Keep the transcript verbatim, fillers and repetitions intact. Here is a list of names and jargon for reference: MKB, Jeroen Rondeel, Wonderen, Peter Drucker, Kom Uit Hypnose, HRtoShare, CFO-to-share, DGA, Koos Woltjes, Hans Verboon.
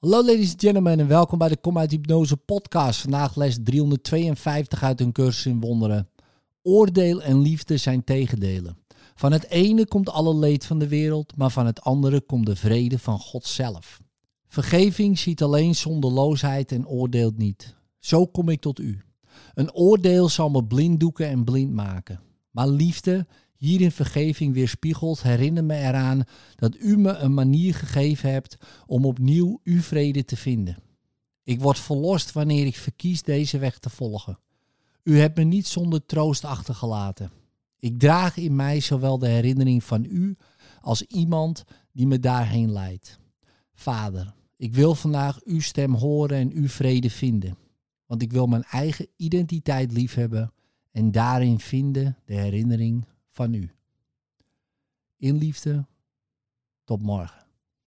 Hallo ladies and gentlemen en welkom bij de Kom Uit Hypnose podcast. Vandaag les driehonderdtweeënvijftig uit hun cursus in Wonderen. Oordeel en liefde zijn tegendelen. Van het ene komt alle leed van de wereld, maar van het andere komt de vrede van God zelf. Vergeving ziet alleen zondeloosheid en oordeelt niet. Zo kom ik tot u. Een oordeel zal me blinddoeken en blind maken. Maar liefde, hierin vergeving weerspiegelt, herinner me eraan dat u me een manier gegeven hebt om opnieuw uw vrede te vinden. Ik word verlost wanneer ik verkies deze weg te volgen. U hebt me niet zonder troost achtergelaten. Ik draag in mij zowel de herinnering van u als iemand die me daarheen leidt. Vader, ik wil vandaag uw stem horen en uw vrede vinden. Want ik wil mijn eigen identiteit liefhebben en daarin vinden de herinnering van u. In liefde, tot morgen.